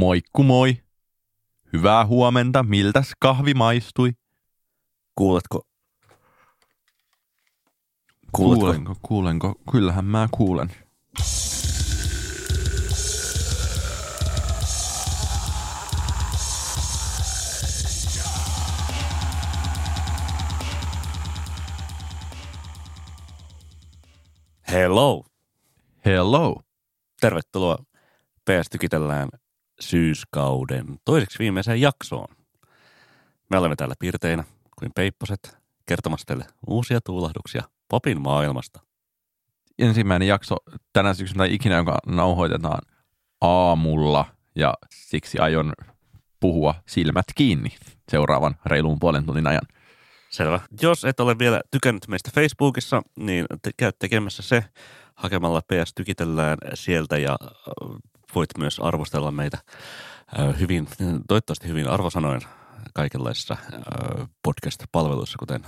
Moikku moi. Hyvää huomenta. Miltäs kahvi maistui? Kuuletko? Kuulenko? Kyllähän mä kuulen. Hello. Hello. Tervetuloa. Tykitellään syyskauden toiseksi viimeiseen jaksoon. Me olemme täällä piirteinä kuin peipposet kertomassa teille uusia tuulahduksia popin maailmasta. Ensimmäinen jakso tänä syksynä ikinä, jonka nauhoitetaan aamulla, ja siksi aion puhua silmät kiinni seuraavan reilun puolen tunnin ajan. Selvä. Jos et ole vielä tykännyt meistä Facebookissa, niin käy tekemässä se hakemalla PS-tykitellään sieltä, ja voit myös arvostella meitä hyvin, toivottavasti hyvin arvosanoin kaikenlaisissa podcast-palveluissa, kuten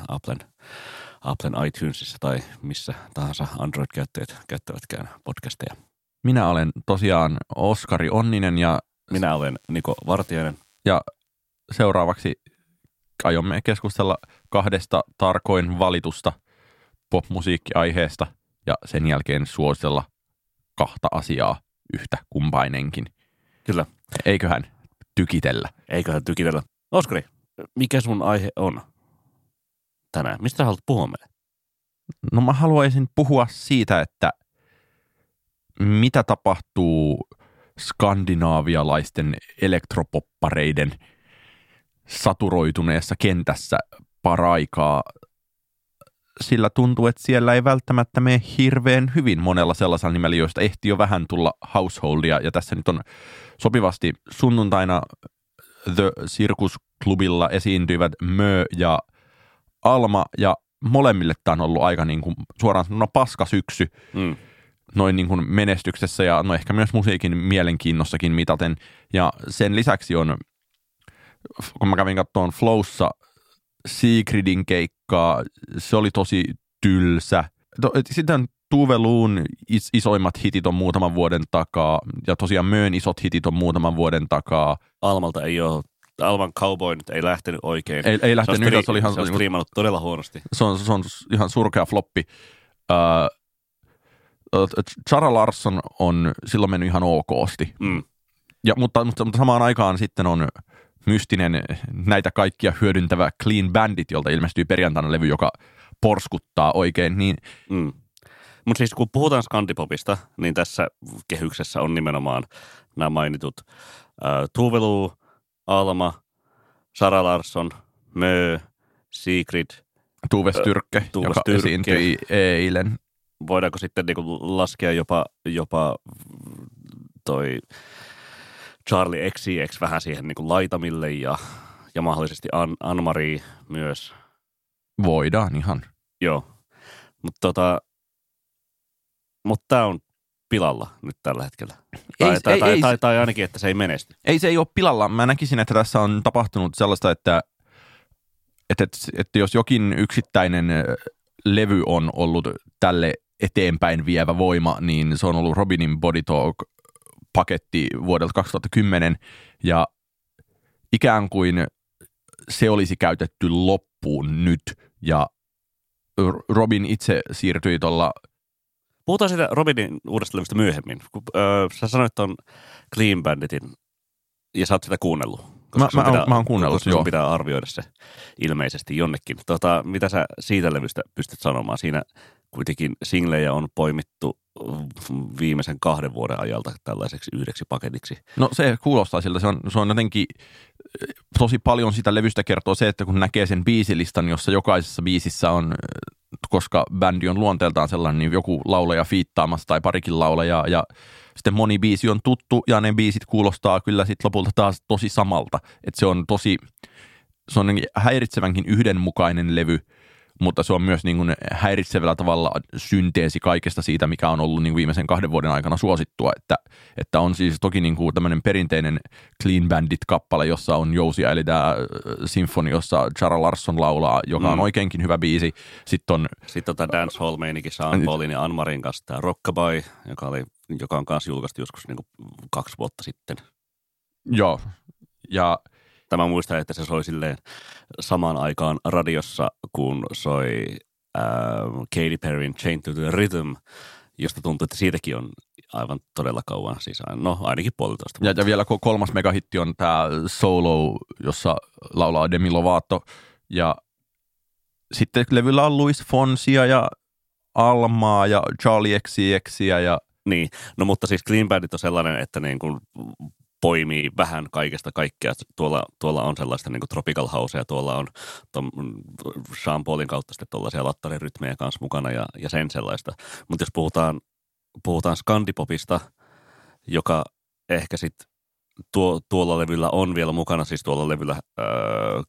Applen iTunesissa tai missä tahansa Android-käyttäjät käyttävätkään podcasteja. Minä olen tosiaan Oskari Onninen ja... Minä olen Niko Vartiainen. Ja seuraavaksi aiomme keskustella kahdesta tarkoin valitusta popmusiikkiaiheesta ja sen jälkeen suositella kahta asiaa. Yhtä kumpainenkin. Kyllä. Eiköhän tykitellä. Oskari, mikä sun aihe on tänään? Mistä haluat puhua meille? No mä haluaisin puhua siitä, että mitä tapahtuu skandinaavialaisten elektropoppareiden saturoituneessa kentässä paraikaa. Sillä tuntuu, että siellä ei välttämättä mene hirveän hyvin monella sellaisella nimellä, joista ehti jo vähän tulla householdia. Ja tässä nyt on sopivasti sunnuntaina The Circus-klubilla esiintyivät Mø ja Alma. Ja molemmille tämä on ollut aika niin kuin, suoraan sanottuna paskasyksy noin niin kuin menestyksessä ja no ehkä myös musiikin mielenkiinnossakin mitaten. Ja sen lisäksi on, kun mä kävin katsomaan Flowssa, Sigridin keikkaa, se oli tosi tylsä. Sitten Tove Loon isoimmat hitit on muutaman vuoden takaa, ja tosiaan Møn isot hitit on muutaman vuoden takaa. Almalta ei ole, Alman Cowboy nyt ei lähtenyt oikein. Ei lähtenyt yhdessä, se oli ihan... Se on striimannut todella huonosti. Se on ihan surkea floppi. Zara Larsson on silloin mennyt ihan okosti. Ja, mutta samaan aikaan sitten on... mystinen, näitä kaikkia hyödyntävä Clean Bandit, jolta ilmestyy perjantaina levy, joka porskuttaa oikein. Niin... Mutta siis kun puhutaan skandipopista, niin tässä kehyksessä on nimenomaan nämä mainitut Tove Lo, Alma, Zara Larsson, Mø, Sigrid. Tove Styrke, joka esiintyi eilen. Voidaanko sitten niinku laskea jopa toi... Charli XCX vähän siihen niin kuin laitamille ja mahdollisesti Anne-Marie myös. Voidaan ihan. Joo, mutta tämä on pilalla nyt tällä hetkellä. Tai ainakin, että se ei menesty. Ei se ei ole pilalla. Mä näkisin, että tässä on tapahtunut sellaista, että jos jokin yksittäinen levy on ollut tälle eteenpäin vievä voima, niin se on ollut Robynin Body Talk paketti vuodelta 2010, ja ikään kuin se olisi käytetty loppuun nyt, ja Robyn itse siirtyi tuolla... Puhutaan siitä Robynin uudesta levystä myöhemmin. Sä sanoit tuon Clean Banditin, ja sä oot sitä kuunnellut. Mä oon kuunnellut, koska sun pitää arvioida se ilmeisesti jonnekin. Mitä sä siitä levystä pystyt sanomaan? Siinä kuitenkin singlejä on poimittu viimeisen 2 vuoden ajalta tällaiseksi yhdeksi paketiksi. No se kuulostaa siltä. Se on jotenkin tosi paljon sitä levystä kertoo se, että kun näkee sen biisilistan, jossa jokaisessa biisissä on, koska bändi on luonteeltaan sellainen, niin joku laulaja fiittaamassa tai parikin laulajaa, ja sitten moni biisi on tuttu ja ne biisit kuulostaa kyllä sitten lopulta taas tosi samalta. Että se on häiritsevänkin yhdenmukainen levy, mutta se on myös niin kuin häiritsevällä tavalla synteesi kaikesta siitä, mikä on ollut niin kuin viimeisen 2 vuoden aikana suosittua. Että on siis toki niin kuin tämmöinen perinteinen Clean Bandit-kappale, jossa on jousia, eli tämä sinfoni, jossa Zara Larsson laulaa, joka on oikeinkin hyvä biisi. Sitten on tämä dancehall-meinikin Saan Paulin ja Anmarin kanssa, tämä Rockabye, joka on kanssa julkaistu joskus niin kuin 2 vuotta sitten. Joo. Ja tämä muistan, että se soi silleen samaan aikaan radiossa, kun soi Katy Perryn Chained to the Rhythm, josta tuntuu, että siitäkin on aivan todella kauan sisään. No, ainakin puolitoista. Ja vielä kolmas megahitti on tämä Solo, jossa laulaa Demi Lovato. Ja sitten levyllä on Luis Fonsia ja Almaa ja Charli XCXia ja... Niin, no mutta siis Clean Bandit on sellainen, että niin kuin poimii vähän kaikesta kaikkea. Tuolla on sellaista niin kuin Tropical House ja tuolla on Sean Paulin kautta sitten tuollaisia lattarirytmejä kanssa mukana ja sen sellaista. Mutta jos puhutaan skandipopista, joka ehkä sitten tuolla levyllä on vielä mukana, siis tuolla levyllä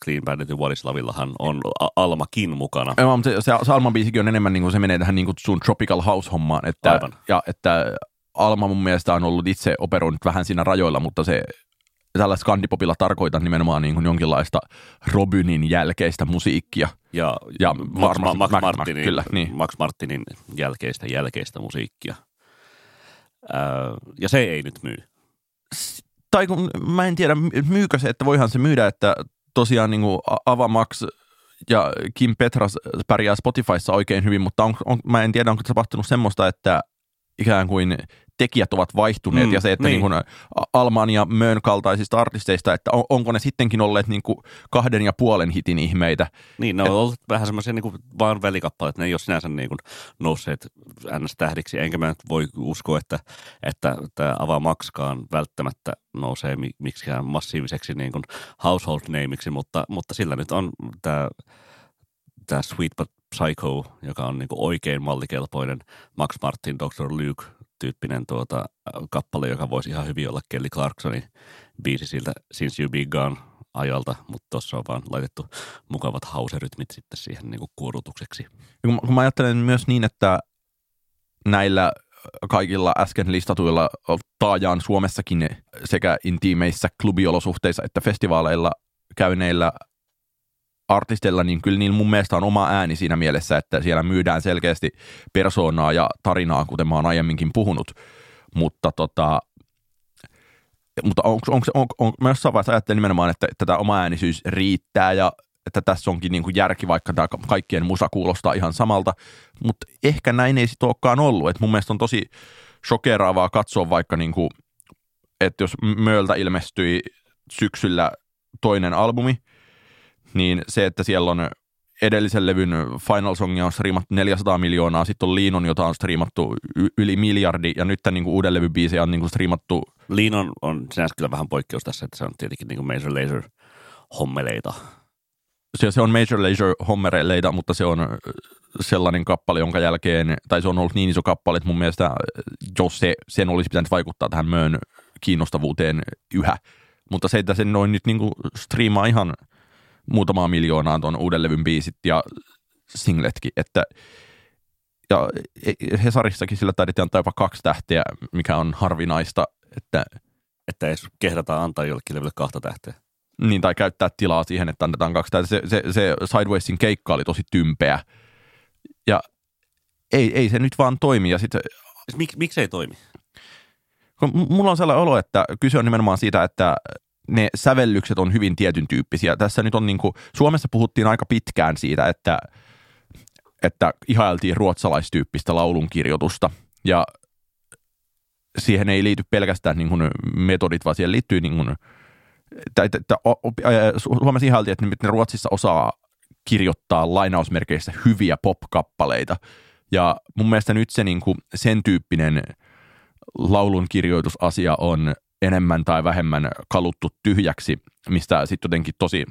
Clean Banditin Vladislavillahan on Almakin mukana. Se Alman biisikin on enemmän, niin kuin se menee tähän niin kuin sun Tropical House-hommaan, että Alma mun mielestä on ollut itse operoinut vähän siinä rajoilla, mutta se tällä skandipopilla tarkoitan nimenomaan niin kuin jonkinlaista Robynin jälkeistä musiikkia. Ja Max Martinin jälkeistä musiikkia. Ja se ei nyt myy. Tai kun mä en tiedä, myykö se, että voihan se myydä, että tosiaan niin kuin Ava Max ja Kim Petras pärjää Spotifyssa oikein hyvin, mutta mä en tiedä, onko tapahtunut semmoista, että ikään kuin tekijät ovat vaihtuneet ja se, että niin kuin Alman ja Møn kaltaisista artisteista, että onko ne sittenkin olleet niin kuin 2,5 hitin ihmeitä. Niin, ne on ollut vähän semmoisia niin kuin vaan välikappaleita, ne ei ole sinänsä niin kuin nousseet NS-tähdiksi, enkä mä voi uskoa, että tämä Ava Maxkaan välttämättä nousee miksikään massiiviseksi niin kuin household nameiksi, mutta sillä nyt on tämä Sweet But Psycho, joka on niin kuin oikein mallikelpoinen Max Martin, Dr. Luke -tyyppinen kappale, joka voisi ihan hyvin olla Kelly Clarksonin biisi siltä Since You Be Gone -ajalta, mutta tuossa on vaan laitettu mukavat hauserytmit sitten siihen niin kuin kuorutukseksi. Kun mä ajattelen myös niin, että näillä kaikilla äsken listatuilla taajaan Suomessakin sekä intiimeissä klubiolosuhteissa että festivaaleilla käyneillä artisteilla, niin kyllä niillä mun mielestä on oma ääni siinä mielessä, että siellä myydään selkeästi persoonaa ja tarinaa, kuten mä oon aiemminkin puhunut. Mutta onko mä jossain vaiheessa ajattelin nimenomaan, että tämä oma äänisyys riittää ja että tässä onkin niin kuin järki, vaikka tämä kaikkien musa kuulostaa ihan samalta, mutta ehkä näin ei sit olekaan ollut. Et mun mielestä on tosi shokeraavaa katsoa vaikka, niin kuin, että jos Möltä ilmestyi syksyllä toinen albumi, niin se, että siellä on edellisen levyn Final Songia on striimattu 400 miljoonaa, sitten on Liinon, jota on striimattu yli 1 miljardi, ja nyt tämän niin kuin uuden levyn biisejä on niin kuin striimattu. Liinon on sinänsä kyllä vähän poikkeus tässä, että se on tietenkin niin kuin Major Lazer-hommeleita. Se on Major Lazer-hommeleita, mutta se on sellainen kappale, jonka jälkeen, tai se on ollut niin iso kappale, että mun mielestä jos sen olisi pitänyt vaikuttaa tähän Møn kiinnostavuuteen yhä. Mutta se, että sen noin nyt niin kuin striimaa ihan muutamaa miljoonaa tuon uuden levyn biisit ja singletkin, että ja Hesarissakin sillä taidettiin antaa jopa 2 tähteä, mikä on harvinaista, että edes kehdataan antaa jollekin levylle 2 tähteä. Niin, tai käyttää tilaa siihen, että annetaan 2 tähteä. Se Sidewaysin keikka oli tosi tympeä ja ei se nyt vaan toimi. Ja sitten miksi ei toimi? Mulla on sellainen olo, että kyse on nimenomaan siitä, että ne sävellykset on hyvin tietyn tyyppisiä. Tässä nyt on niin kuin, Suomessa puhuttiin aika pitkään siitä, että ihailtiin ruotsalaistyyppistä laulunkirjoitusta. Ja siihen ei liity pelkästään niin kuin metodit, vaan siihen liittyy niin kuin, Suomessa ihailtiin, että ne Ruotsissa osaa kirjoittaa lainausmerkeissä hyviä pop-kappaleita. Ja mun mielestä nyt se niin kuin, sen tyyppinen laulunkirjoitusasia on enemmän tai vähemmän kaluttu tyhjäksi, mistä sitten jotenkin tosi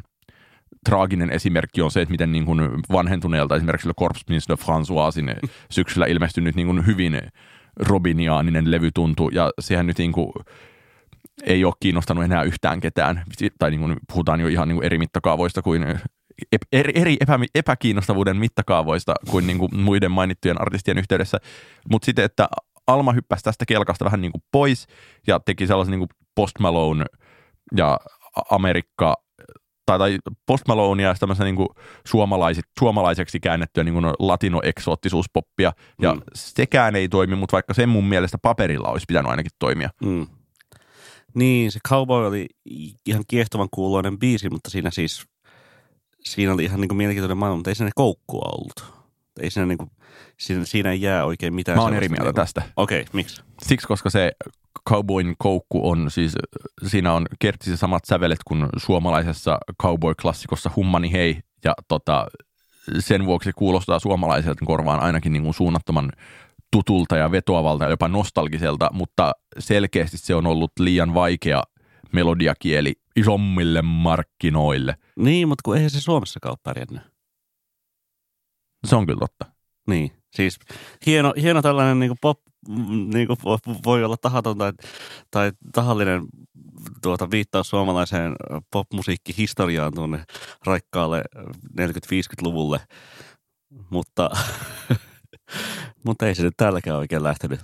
traaginen esimerkki on se, että miten niin kuin vanhentuneelta esimerkiksi Le Corps Prince de Françoisin syksyllä ilmestynyt niin kuin hyvin robiniaaninen levy tuntuu, ja sehän nyt niin kuin ei ole kiinnostanut enää yhtään ketään, tai niin kuin puhutaan jo ihan niin kuin eri mittakaavoista kuin epäkiinnostavuuden mittakaavoista kuin, niin kuin muiden mainittujen artistien yhteydessä, mutta sitten, että Alma hyppäsi tästä kelkasta vähän niin kuin pois ja teki sellaisen niin kuin Post Malone ja Amerikka, tai Post Malone ja tämmöisen niin kuin suomalaiseksi käännettyä niin kuin latino-eksoottisuuspoppia. Ja sekään ei toimi, mutta vaikka sen mun mielestä paperilla olisi pitänyt ainakin toimia. Niin, se Cowboy oli ihan kiehtovan kuuloinen biisi, mutta siinä oli ihan niin kuin mielenkiintoinen maailma, mutta ei siinä koukkua ollut. Ei siinä, niin kuin, siinä ei jää oikein mitään. Mä oon eri mieltä tästä. Okei, miksi? Siksi, koska se Cowboyn koukku on siis, siinä on kertisi samat sävelet kuin suomalaisessa Cowboy-klassikossa Hummani hei, ja sen vuoksi se kuulostaa suomalaiselta korvaan ainakin niin kuin suunnattoman tutulta ja vetoavalta ja jopa nostalgiselta, mutta selkeästi se on ollut liian vaikea melodiakieli isommille markkinoille. Niin, mutta kun eihän se Suomessakaan ole pärjännyt. Se on kyllä totta. Niin, siis hieno tällainen niin kuin pop, niin kuin voi olla tahaton tai tahallinen viittaus suomalaiseen popmusiikkihistoriaan tuonne raikkaalle 40-50-luvulle, mutta mutta ei se nyt täälläkään oikein lähtenyt.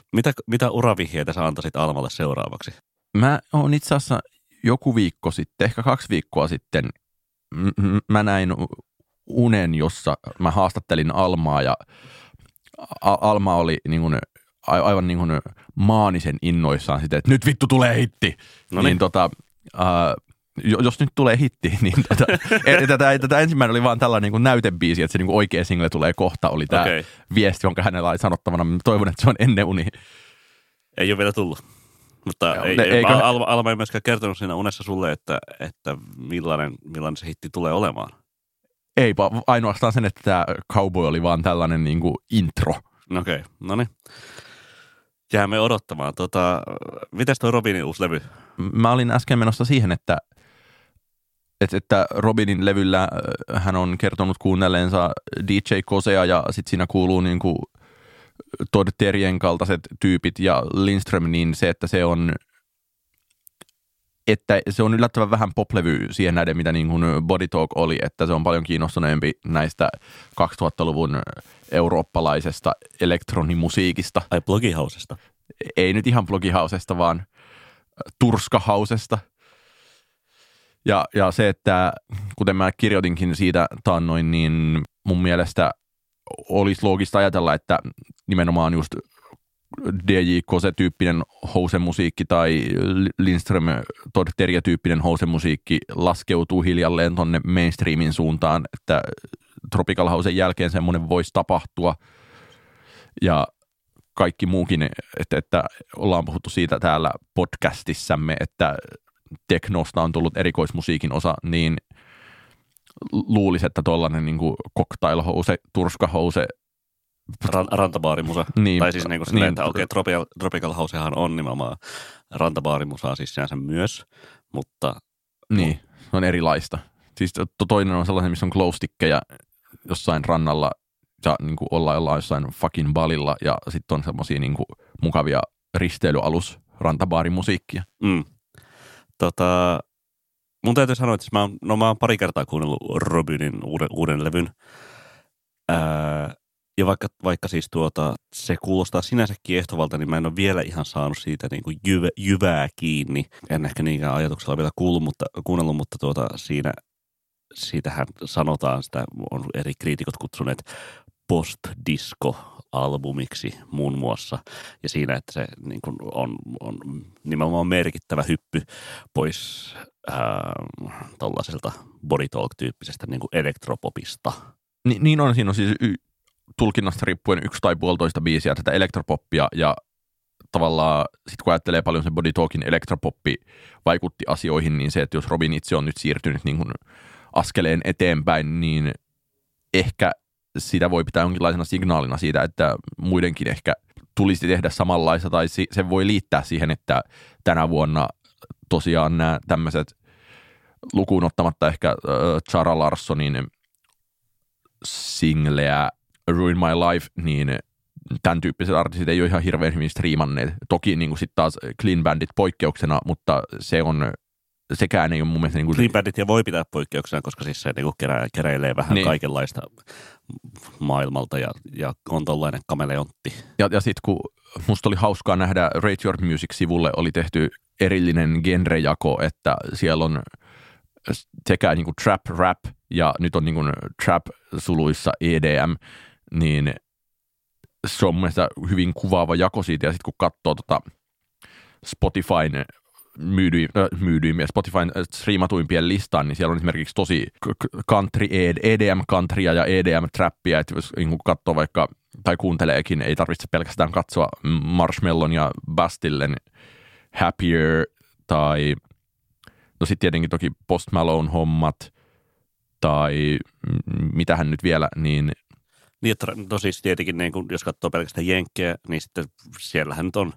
Mitä uravihjeitä sä antaisit Almalle seuraavaksi? Mä oon itse asiassa joku viikko sitten, ehkä 2 viikkoa sitten, mä näin unen, jossa mä haastattelin Almaa ja Alma oli niin kuin aivan niin kuin maanisen innoissaan sitä, että nyt vittu tulee hitti. No niin jos nyt tulee hitti, niin tätä ensimmäinen oli vaan tällainen niin kuin näytebiisi, että se niin kuin oikea single tulee kohta, oli tämä viesti, jonka hänellä oli sanottavana. Mä toivon, että se on ennen uni. Ei ole vielä tullut, mutta Alma ei myöskään kertonut siinä unessa sulle, että millainen se hitti tulee olemaan. Ei, ainoastaan sen, että tämä Cowboy oli vaan tällainen niin kuin intro. Okei, no niin. Jäämme odottamaan. Mitäs toi Robynin uusi levy? Mä olin äsken menossa siihen, että Robynin levyllä hän on kertonut kuunnelleensa DJ Kosea ja sitten siinä kuuluu niin kuin Todd Terjen kaltaiset tyypit ja Lindström, niin se, että se on yllättävän vähän poplevy siihen näiden, mitä niin kuin Body Talk oli, että se on paljon kiinnostuneempi näistä 2000-luvun eurooppalaisesta elektronimusiikista. Ai blogihausesta? Ei nyt ihan blogihausesta, vaan turskahausesta. Ja se, että kuten mä kirjoitinkin siitä taannoin, niin mun mielestä olisi loogista ajatella, että nimenomaan just DJ Kose-tyyppinen housemusiikki tai Lindström Todd Terje-tyyppinen housemusiikki laskeutuu hiljalleen tonne mainstreamin suuntaan, että Tropical Housen jälkeen semmoinen voisi tapahtua ja kaikki muukin, että ollaan puhuttu siitä täällä podcastissamme, että teknosta on tullut erikoismusiikin osa, niin luulisi, että tuollainen niin kuin cocktail-house, turska-house, rantabaarimusa. Niin, tai siis niin kuin silleen, niin, että okei, Tropical Househan on nimenomaan rantabaarimusaa siis sinänsä myös, mutta niin, se on erilaista. Siis toinen on sellainen, missä on glow-stickejä jossain rannalla ja niin kuin ollaan jossain fucking balilla ja sitten on semmosia niin kuin mukavia risteilyalus rantabaarimusiikkia. Mm. Mun täytyy sanoa, että mä oon pari kertaa kuunnellut Robynin uuden levyn. Ja vaikka siis se kuulostaa sinänsä kiehtovalta, niin mä en ole vielä ihan saanut siitä niin kuin jyvää kiinni. En ehkä niinkään ajatuksella vielä kuunnellut, mutta siinä siitähän sanotaan, sitä on eri kriitikot kutsuneet post-disco-albumiksi muun muassa. Ja siinä, että se niin kuin on nimenomaan merkittävä hyppy pois tollaiselta body talk-tyyppisestä niin kuin elektropopista. Niin on, siinä on siis tulkinnasta riippuen 1 tai 1,5 biisiä tätä elektropoppia ja tavallaan sit kun ajattelee paljon sen body talkin elektropoppi vaikutti asioihin, niin se, että jos Robyn itse on nyt siirtynyt niin kuin askeleen eteenpäin, niin ehkä sitä voi pitää jonkinlaisena signaalina siitä, että muidenkin ehkä tulisi tehdä samanlaista tai se voi liittää siihen, että tänä vuonna tosiaan nämä tämmöiset lukuun ottamatta ehkä Zara Larssonin singleä Ruin My Life, niin tämän tyyppiset artistit ei ole ihan hirveän hyvin striimanneet. Toki niin kuin sitten taas Clean Bandit poikkeuksena, mutta sekään ei ole mun mielestä niin kuin Clean Bandit voi pitää poikkeuksena, koska siis se niin kuin keräilee vähän niin kaikenlaista maailmalta ja on tollainen kameleontti. Ja sitten kun musta oli hauskaa nähdä Rate Your Music-sivulle oli tehty erillinen genrejako, että siellä on sekä niin kuin trap rap ja nyt on niin kuin trap suluissa EDM, niin se on mun mielestä hyvin kuvaava jako siitä. Ja sitten kun katsoo Spotifyn myydyimmä Spotifyn striimatuimpien listaan, niin siellä on esimerkiksi tosi country, EDM-countrya ja EDM-trappia, että jos katsoo vaikka, tai kuunteleekin, ei tarvitse pelkästään katsoa Marshmallon ja Bastillen Happier, tai no sitten tietenkin toki Post Malone hommat, tai mitähän nyt vielä, niin... Niin, no siis tietenkin, niin kun, jos katsoo pelkästään Jenkkeä, niin sitten siellähän nyt on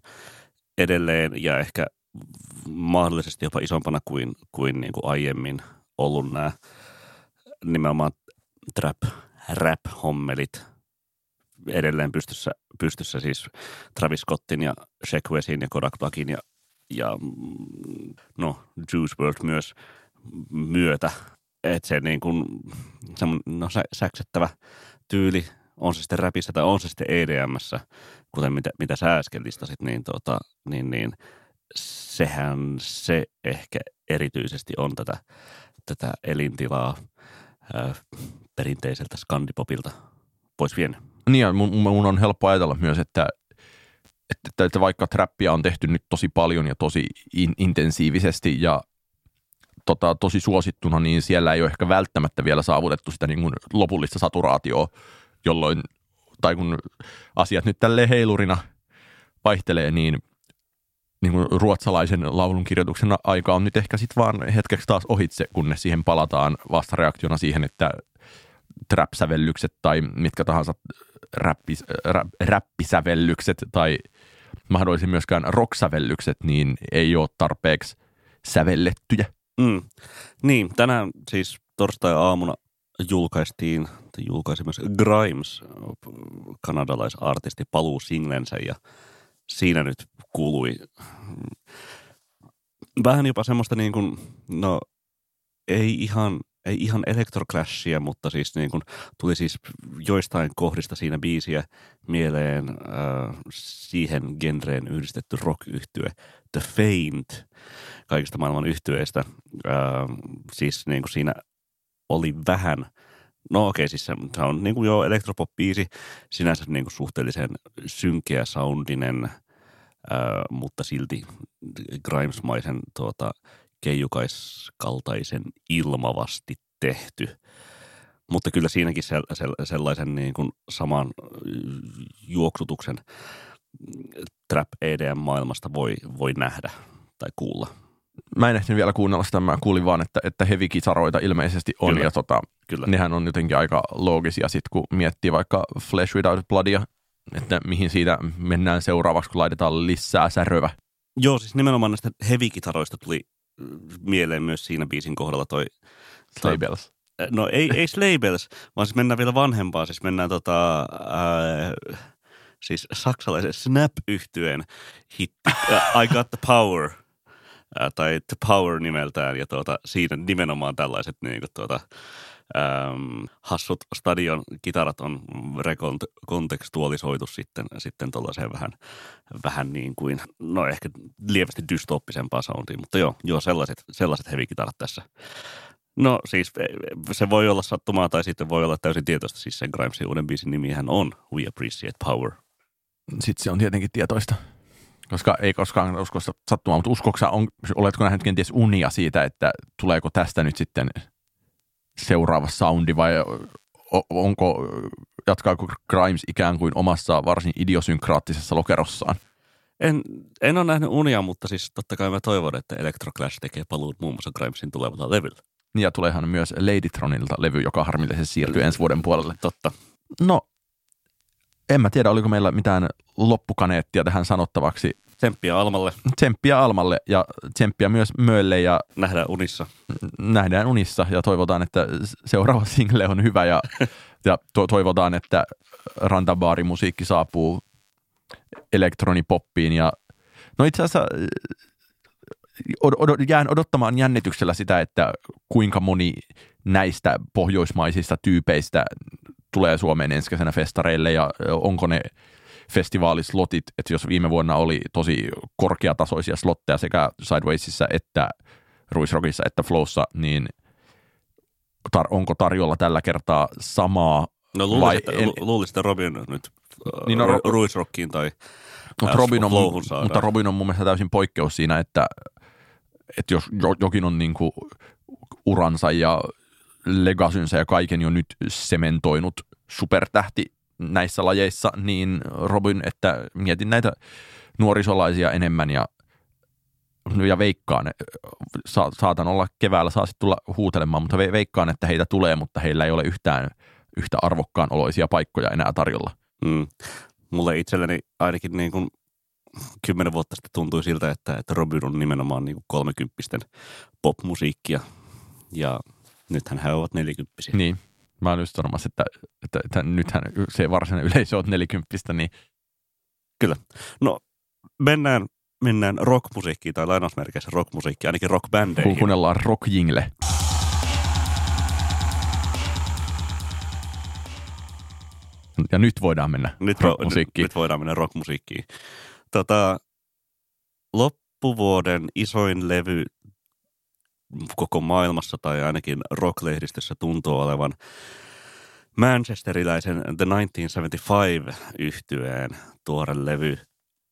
edelleen ja ehkä mahdollisesti jopa isompana kuin, niin kuin aiemmin ollut nämä nimenomaan rap-hommelit edelleen pystyssä siis Travis Scottin ja Sheck Westin ja Kodak Blackin ja no Juice WRLD myös myötä. Että se niin kuin no, säksettävä tyyli, on se sitten räpissä tai on se sitten EDM:ssä, kuten mitä sä äsken listasit, niin, niin sehän se ehkä erityisesti on tätä elintilaa perinteiseltä skandipopilta pois vienyt. Niin, mun on helppo ajatella myös, että vaikka trappia on tehty nyt tosi paljon ja tosi intensiivisesti ja tosi suosittuna, niin siellä ei ole ehkä välttämättä vielä saavutettu sitä niin kuin lopullista saturaatiota, jolloin, tai kun asiat nyt tälleen heilurina vaihtelee, niin kuin ruotsalaisen laulunkirjoituksen aika on nyt ehkä sitten vaan hetkeksi taas ohitse, kunnes siihen palataan vastareaktiona siihen, että trap-sävellykset tai mitkä tahansa räppisävellykset tai mahdollisesti myöskään rock-sävellykset, niin ei ole tarpeeksi sävellettyjä. Mm. Niin, tänään siis torstai-aamuna julkaisi myös Grimes, kanadalaisartisti, paluu singlensä ja siinä nyt kuului vähän jopa semmoista niin kuin, no ei ihan elektroclashia, mutta siis niin kuin tuli siis joistain kohdista siinä biisiä mieleen siihen genreen yhdistetty rock-yhtye The Faint kaikista maailman yhtyeistä. Siis niin kuin siinä oli vähän, no okei, siis se on niin kuin joo elektropop-biisi, sinänsä niin kuin suhteellisen synkeä soundinen, mutta silti Grimes-maisen keijukaiskaltaisen ilmavasti tehty. Mutta kyllä siinäkin sellaisen niin kuin saman juoksutuksen trap EDM-maailmasta voi nähdä tai kuulla. Mä en ehtinyt vielä kuunnella sitä, mä kuulin vaan, että hevikisaroita ilmeisesti on. Kyllä. Ja kyllä. Nehän on jotenkin aika loogisia sit, kun miettii vaikka Flesh Without Bloodia, että mihin siitä mennään seuraavaksi, kun laitetaan lisää särövä. Joo, siis nimenomaan näistä hevikitaroista tuli mieleen myös siinä biisin kohdalla toi... Sleigh Bells. No ei Sleigh Bells, vaan siis mennään vielä vanhempaan. Siis mennään siis saksalaisen Snap-yhtyeen hitti I Got The Power tai The Power nimeltään ja siinä nimenomaan tällaiset niinku hassut stadion kitarat on rekontekstualisoitu sitten tollaiseen vähän niin kuin no ehkä lievästi dystooppisempaa soundiin, mutta joo sellaiset hevikitarat tässä. No siis se voi olla sattumaa tai sitten voi olla täysin tietoista, siis sen Grimesin uuden biisin nimihän on We Appreciate Power. Sitten se on tietenkin tietoista, koska ei koskaan usko sattumaa, mutta oletko nähnyt kenties unia siitä, että tuleeko tästä nyt sitten seuraava soundi vai jatkaako Grimes ikään kuin omassa varsin idiosynkraattisessa lokerossaan? En ole nähnyt unia, mutta siis totta kai mä toivon, että Electroclash tekee paluun muun muassa Grimesin tulevalla levyllä. Ja tuleehan myös Ladytronilta levy, joka harmillisesti siirtyy ensi vuoden puolelle. Totta. No, en mä tiedä, oliko meillä mitään loppukaneettia tähän sanottavaksi. Tsemppiä Almalle. Tsemppiä Almalle ja tsemppiä myös Mölle. Ja Nähdään unissa ja toivotaan, että seuraava single on hyvä ja, ja toivotaan, että rantabaarimusiikki saapuu elektronipoppiin. Ja, no itse asiassa jään odottamaan jännityksellä sitä, että kuinka moni näistä pohjoismaisista tyypeistä tulee Suomeen ensi kesänä festareille ja onko ne festivaalislotit, että jos viime vuonna oli tosi korkeatasoisia slotteja sekä Sidewaysissa että Ruisrockissa että Flowssa, niin onko tarjolla tällä kertaa samaa? No luulisin, että Robyn nyt niin Ruisrockiin tai Flowhun saadaan. Mutta Robyn on mun mielestä täysin poikkeus siinä, että että jos jokin on niinku uransa ja legacynsa ja kaiken jo nyt sementoinut supertähti näissä lajeissa, niin Robyn, että mietin näitä nuorisolaisia enemmän ja veikkaan, saatan olla keväällä, saa sitten tulla huutelemaan, mutta veikkaan, että heitä tulee, mutta heillä ei ole yhtään yhtä arvokkaan oloisia paikkoja enää tarjolla. Mm. Mulle itselleni ainakin niin kuin 10 vuotta sitten tuntui siltä, että Robyn on nimenomaan niin kuin 30-vuotiaiden popmusiikkia ja nythän he ovat 40-vuotiaita. Niin, mä olen just sanomassa, että nythän se varsinainen yleisö on 40-vuotiaita, niin kyllä. No mennään rockmusiikkiin tai lainausmerkeissä rockmusiikkiin, ainakin rockbändeihin. Kuunnellaan rockjingle. Ja nyt voidaan mennä rockmusiikkiin. Nyt voidaan mennä rockmusiikkiin. Loppuvuoden isoin levy koko maailmassa tai ainakin rocklehdistössä tuntuu olevan manchesteriläisen The 1975-yhtyeen tuore levy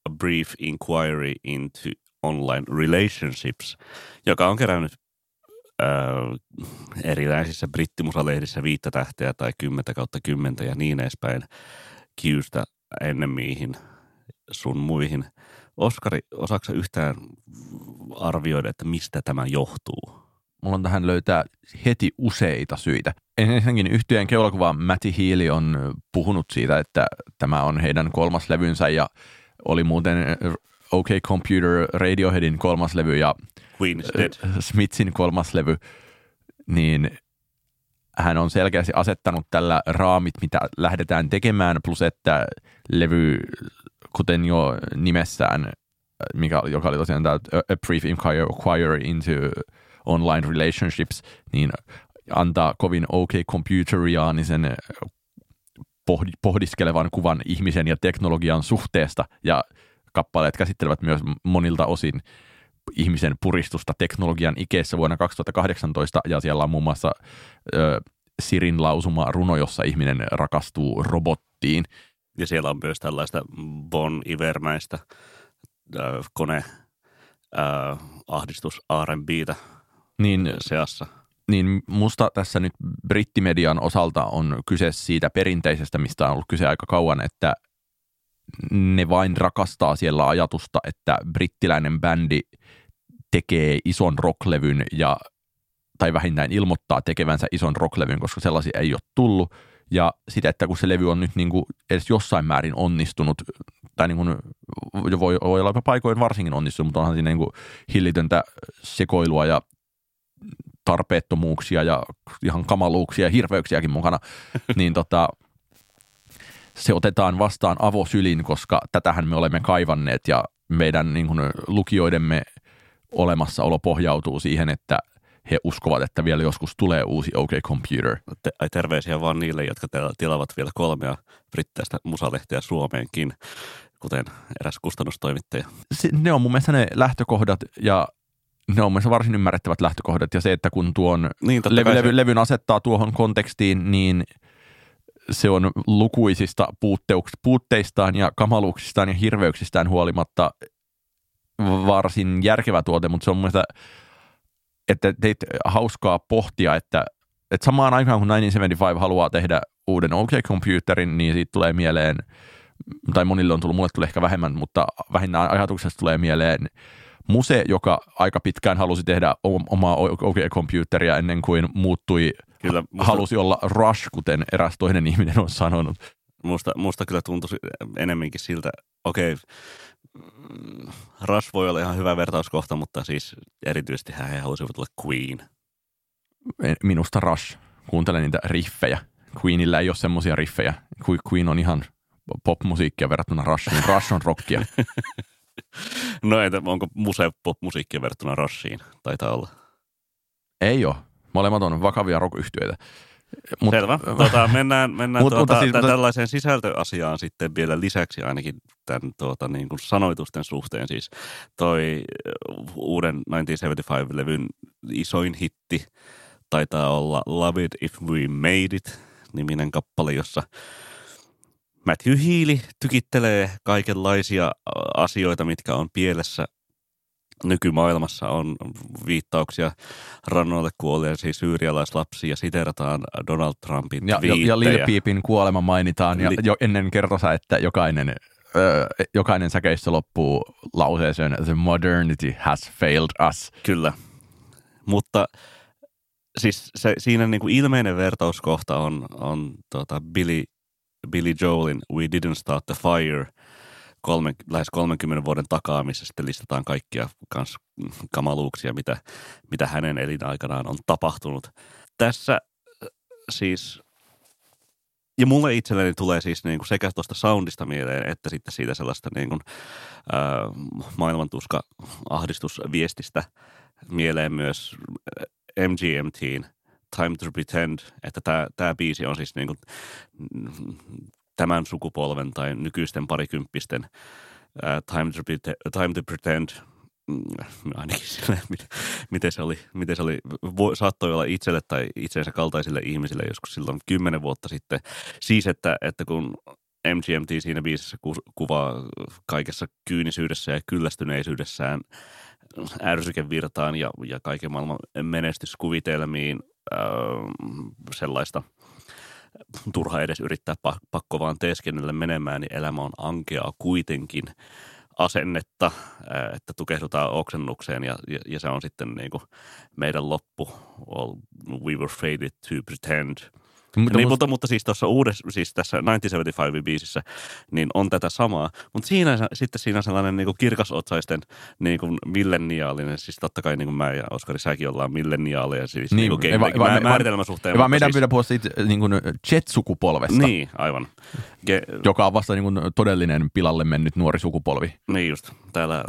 A Brief Inquiry into Online Relationships, joka on kerännyt erilaisissa brittimusalehdissä 5 tähteä tai 10/10 ja niin edespäin Q:stä ennemiihin sun muihin. Oskari, osaatko sä yhtään arvioida, että mistä tämä johtuu? Mulla on tähän löytää heti useita syitä. Ensinnäkin yhtyeen keulakuva Matti Healy on puhunut siitä, että tämä on heidän 3. levynsä ja oli muuten OK Computer, Radioheadin 3. levy ja Queen is Dead. Smithin 3. levy, niin hän on selkeästi asettanut tällä raamit, mitä lähdetään tekemään, plus että levy, kuten jo nimessään, joka oli tosiaan tämä A Brief Inquiry into Online Relationships, niin antaa kovin OK Computeriaanisen pohdiskelevan kuvan ihmisen ja teknologian suhteesta, ja kappaleet käsittelevät myös monilta osin ihmisen puristusta teknologian ikeessä vuonna 2018, ja siellä on muun muassa Sirin lausuma runo, jossa ihminen rakastuu robottiin. Ja siellä on myös tällaista Bon Ivermäistä ahditus R&B:tä niin, seassa. Niin musta tässä nyt brittimedian osalta on kyse siitä perinteisestä, mistä on ollut kyse aika kauan, että ne vain rakastaa siellä ajatusta, että brittiläinen bändi tekee ison rocklevyn tai vähintään ilmoittaa tekevänsä ison rocklevyn, koska sellaisia ei ole tullut. Ja sitä, että kun se levy on nyt niin kuin edes jossain määrin onnistunut, tai niin kuin voi olla paikoin varsinkin onnistunut, mutta onhan siinä niin kuin hillitöntä sekoilua ja tarpeettomuuksia ja ihan kamaluuksia ja hirveyksiäkin mukana, niin se otetaan vastaan avosylin, koska tätähän me olemme kaivanneet ja meidän niin kuin lukijoidemme olemassaolo pohjautuu siihen, että he uskovat, että vielä joskus tulee uusi OK Computer. Terveisiä vaan niille, jotka tilaavat vielä 3 brittiläistä musalehteä Suomeenkin, kuten eräs kustannustoimittaja. Ne on mun mielestä ne lähtökohdat ja ne on mielestäni varsin ymmärrettävät lähtökohdat ja se, että kun tuon niin, levyn asettaa tuohon kontekstiin, niin se on lukuisista puutteistaan ja kamaluuksistaan ja hirveyksistään huolimatta varsin järkevä tuote, mutta se on mielestäni, että teitä hauskaa pohtia, että samaan aikaan kun 1975 haluaa tehdä uuden OK Computerin, niin siitä tulee mieleen, tai monille on tullut, mulle tulee ehkä vähemmän, mutta vähinnään ajatuksesta tulee mieleen Muse, joka aika pitkään halusi tehdä omaa OK Computeria ennen kuin muuttui, kyllä, halusi olla Rush, kuten eräs toinen ihminen on sanonut. Musta kyllä tuntui enemminkin siltä, okei. Rush voi olla ihan hyvä vertauskohta, mutta siis erityisesti he halusivat olla Queen. Minusta Rush. Kuuntelen niitä riffejä. Queenillä ei ole semmoisia riffejä. Queen on ihan popmusiikkia verrattuna Rushiin. Rush on rockia. No entä onko Muse popmusiikkia verrattuna Rushiin? Taitaa olla. Ei ole. Molemmat on vakavia rock-yhtyeitä. Selvä. Mennään tällaiseen sisältöasiaan sitten vielä lisäksi ainakin tämän niin kuin sanoitusten suhteen. Siis toi uuden 1975-levyn isoin hitti taitaa olla Love It If We Made It -niminen kappale, jossa Matthew Healy tykittelee kaikenlaisia asioita, mitkä on pielessä nykymaailmassa on viittauksia rannoille kuolleisiin syyrialaislapsiin ja siterataan Donald Trumpin twiittejä. Ja Lil Peepin kuolema mainitaan ja jo ennen kertosa, että jokainen säkeistö loppuu lauseeseen The modernity has failed us. Kyllä, mutta siis se, siinä niin kuin ilmeinen vertauskohta on Billy Joelin We Didn't Start the Fire lähes 30 vuoden takaa, missä sitten listataan kaikkia kamaluuksia, mitä hänen elinaikanaan on tapahtunut. Tässä siis, ja mulle itselleni tulee siis niin kuin sekä tuosta soundista mieleen, että sitten siitä sellaista niin kuin, maailmantuska-ahdistusviestistä mieleen myös MGMT:n Time to Pretend, että tämä biisi on siis niin kuin tämän sukupolven tai nykyisten parikymppisten Time to Pretend, ainakin sillä, miten se oli saattoi olla itselle tai itsensä kaltaisille ihmisille joskus silloin 10 vuotta sitten. Siis, että kun MGMT siinä biisissä kuvaa kaikessa kyynisyydessä ja kyllästyneisyydessään ärsykevirtaan ja kaiken maailman menestyskuvitelmiin sellaista turha edes yrittää pakko vaan teeskennellä menemään, niin elämä on ankeaa kuitenkin asennetta, että tukehdutaan oksennukseen ja se on sitten niin kuin meidän loppu. Well, we were fated to pretend. Mutta siis tuossa siis tässä 1975-biisissä niin on tätä samaa, mutta siinä sellainen niin kuin kirkasotsaisten niin kuin milleniaalinen, siis totta kai niin kuin mä ja Oskari, säkin ollaan milleniaaleja, siis niin kuin määritelmäsuhteen. Vaan meidän pitää puhua siitä niin kuin Z-sukupolvesta. Niin, aivan. Joka on vasta niin kuin todellinen pilalle mennyt nuori sukupolvi. Niin just.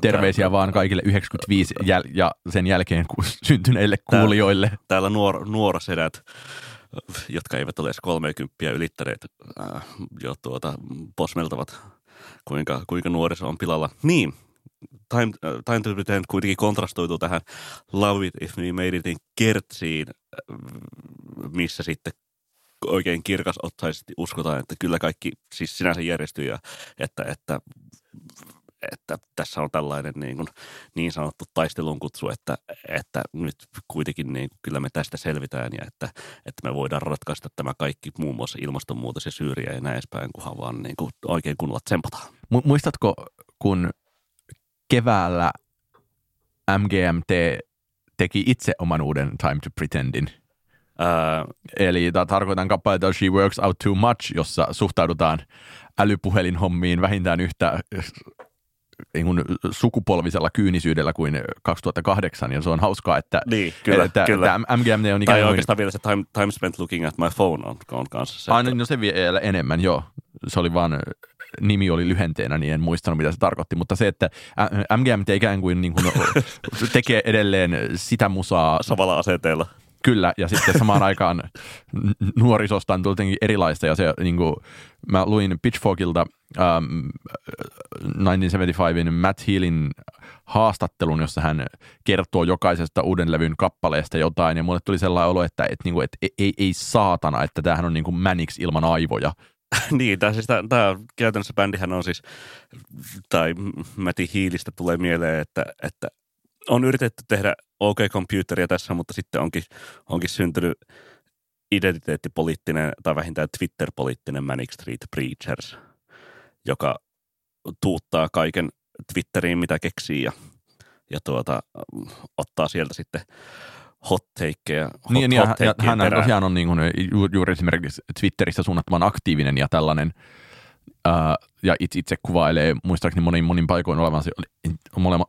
Terveisiä vaan kaikille 95 ja sen jälkeen syntyneille kuulijoille. Täällä nuorasedät, jotka eivät ole edes 30 ylittäneet, jo posmeltavat, kuinka nuoriso on pilalla. Niin, Time to Pretend kuitenkin kontrastoituu tähän Love It If We Made Itin kertsiin, missä sitten oikein kirkasotsaisesti uskotaan, että kyllä kaikki siis sinänsä järjestyy ja että tässä on tällainen niin sanottu taistelun kutsu, että nyt kuitenkin niin kuin kyllä me tästä selvitään ja että me voidaan ratkaista tämä kaikki, muun muassa ilmastonmuutos ja Syyria ja näin edespäin, kunhan vaan niin kuin oikein kunnolla tsempataan. Muistatko, kun keväällä MGMT teki itse oman uuden Time to Pretendin? Eli tarkoitan kappaleita She Works Out Too Much, jossa suhtaudutaan älypuhelinhommiin vähintään yhtä sukupolvisella kyynisyydellä kuin 2008, ja se on hauskaa, että niin, kyllä. MGM on ikään kuin oikeastaan vielä se time spent looking at my phone on kanssa. Se, no se vielä enemmän, joo. Se oli vaan, nimi oli lyhenteenä, niin en muistanut, mitä se tarkoitti, mutta se, että MGM ikään kuin tekee edelleen sitä musaa samalla asenteella. Kyllä, ja sitten samaan aikaan nuorisosta on tullut erilaista, ja se niin kuin, mä luin Pitchforkilta 1975:n Matt Healin haastattelun, jossa hän kertoo jokaisesta uuden levyn kappaleesta jotain, ja mulle tuli sellainen olo, että ei saatana, että tämähän on niin kuin Manix ilman aivoja. Niin, tämä käytännössä bändihän on siis, tai Matti Healistä tulee mieleen, että on yritetty tehdä OK Computeria tässä, mutta sitten onkin syntynyt identiteettipoliittinen tai vähintään Twitter-poliittinen Manic Street Preachers, joka tuuttaa kaiken Twitteriin, mitä keksii ja ottaa sieltä sitten hot takeja. Niin, ja hän tosiaan on niin kuin juuri esimerkiksi Twitterissä suunnattoman aktiivinen ja tällainen, ja itse kuvailee muistaakseni monin paikoin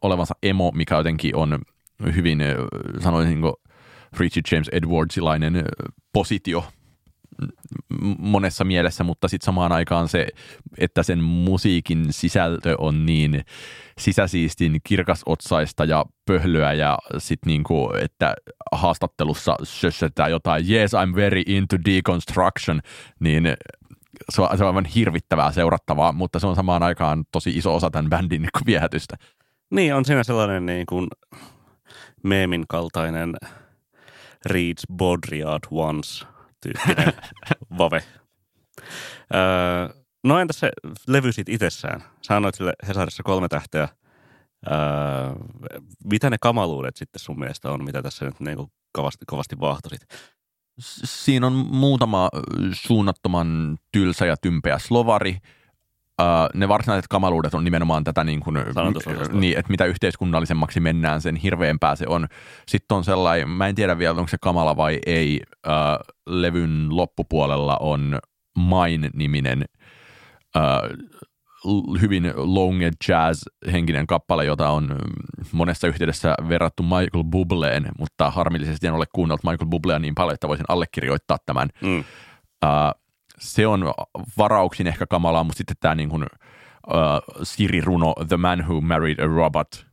olevansa emo, mikä jotenkin on hyvin, sanoisinko, Richard James Edwardsilainen positio monessa mielessä, mutta sitten samaan aikaan se, että sen musiikin sisältö on niin sisäsiistin kirkasotsaista ja pöhlöä ja sitten niinku, että haastattelussa sössetään jotain, yes, I'm very into deconstruction, niin se on aivan hirvittävää seurattavaa, mutta se on samaan aikaan tosi iso osa tämän bändin viehätystä. Niin, on siinä sellainen niin kuin meemin kaltainen reads Baudrillard once -tyyppinen vave. No entäs se levy siitä itsessään? Sä annoit sille Hesarissa 3 tähteä. Mitä ne kamaluudet sitten sun mielestä on, mitä tässä nyt niin kuin kovasti vaahtosit? Siinä on muutama suunnattoman tylsä ja tympeä slovari. Ne varsinaiset kamaluudet on nimenomaan tätä, niin kuin, niin, että mitä yhteiskunnallisemmaksi mennään, sen hirveämpää se on. Sitten on sellainen, mä en tiedä vielä, onko se kamala vai ei, levyn loppupuolella on Mine-niminen hyvin longe jazz-henkinen kappale, jota on monessa yhteydessä verrattu Michael Bubléen, mutta harmillisesti en ole kuunnellut Michael Bublea niin paljon, että voisin allekirjoittaa tämän. Se on varauksin ehkä kamalaa, mutta sitten tämä niin kuin, Siri-runo The Man Who Married a Robot